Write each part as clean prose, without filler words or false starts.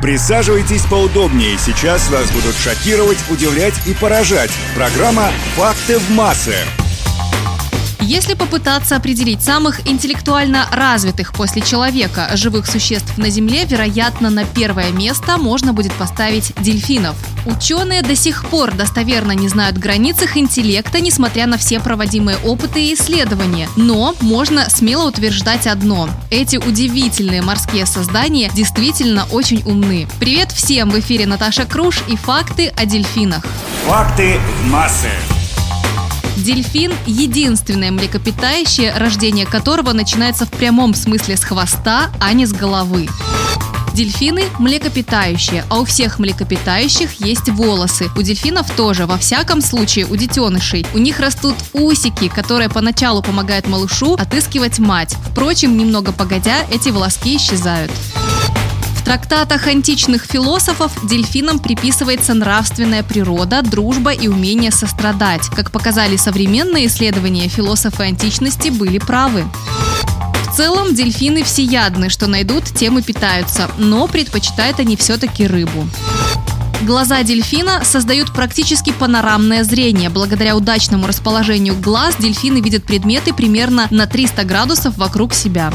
Присаживайтесь поудобнее, сейчас вас будут шокировать, удивлять и поражать. Программа «Факты в массы». Если попытаться определить самых интеллектуально развитых после человека живых существ на Земле, вероятно, на первое место можно будет поставить дельфинов. Ученые до сих пор достоверно не знают границ их интеллекта, несмотря на все проводимые опыты и исследования. Но можно смело утверждать одно – эти удивительные морские создания действительно очень умны. Привет всем! В эфире Наташа Круш и «Факты о дельфинах». Факты в массы. Дельфин – единственное млекопитающее, рождение которого начинается в прямом смысле с хвоста, а не с головы. Дельфины – млекопитающие, а у всех млекопитающих есть волосы. У дельфинов тоже, во всяком случае, у детенышей. У них растут усики, которые поначалу помогают малышу отыскивать мать. Впрочем, немного погодя, эти волоски исчезают. В трактатах античных философов дельфинам приписывается нравственная природа, дружба и умение сострадать. Как показали современные исследования, философы античности были правы. В целом дельфины всеядны, что найдут, тем и питаются, но предпочитают они все-таки рыбу. Глаза дельфина создают практически панорамное зрение. Благодаря удачному расположению глаз дельфины видят предметы примерно на 300 градусов вокруг себя.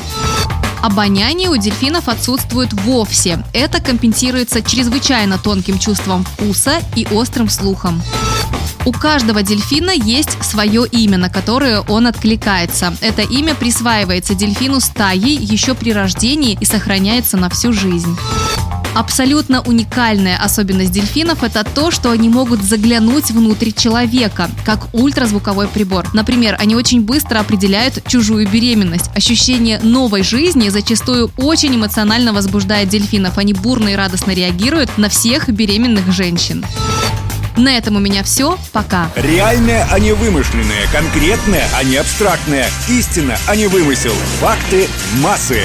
Обоняние у дельфинов отсутствует вовсе. Это компенсируется чрезвычайно тонким чувством вкуса и острым слухом. У каждого дельфина есть свое имя, на которое он откликается. Это имя присваивается дельфину стаей еще при рождении и сохраняется на всю жизнь. Абсолютно уникальная особенность дельфинов – это то, что они могут заглянуть внутрь человека, как ультразвуковой прибор. Например, они очень быстро определяют чужую беременность. Ощущение новой жизни зачастую очень эмоционально возбуждает дельфинов. Они бурно и радостно реагируют на всех беременных женщин. На этом у меня все. Пока. Реальное, а не вымышленное. Конкретное, а не абстрактное. Истина, а не вымысел. Факты массы.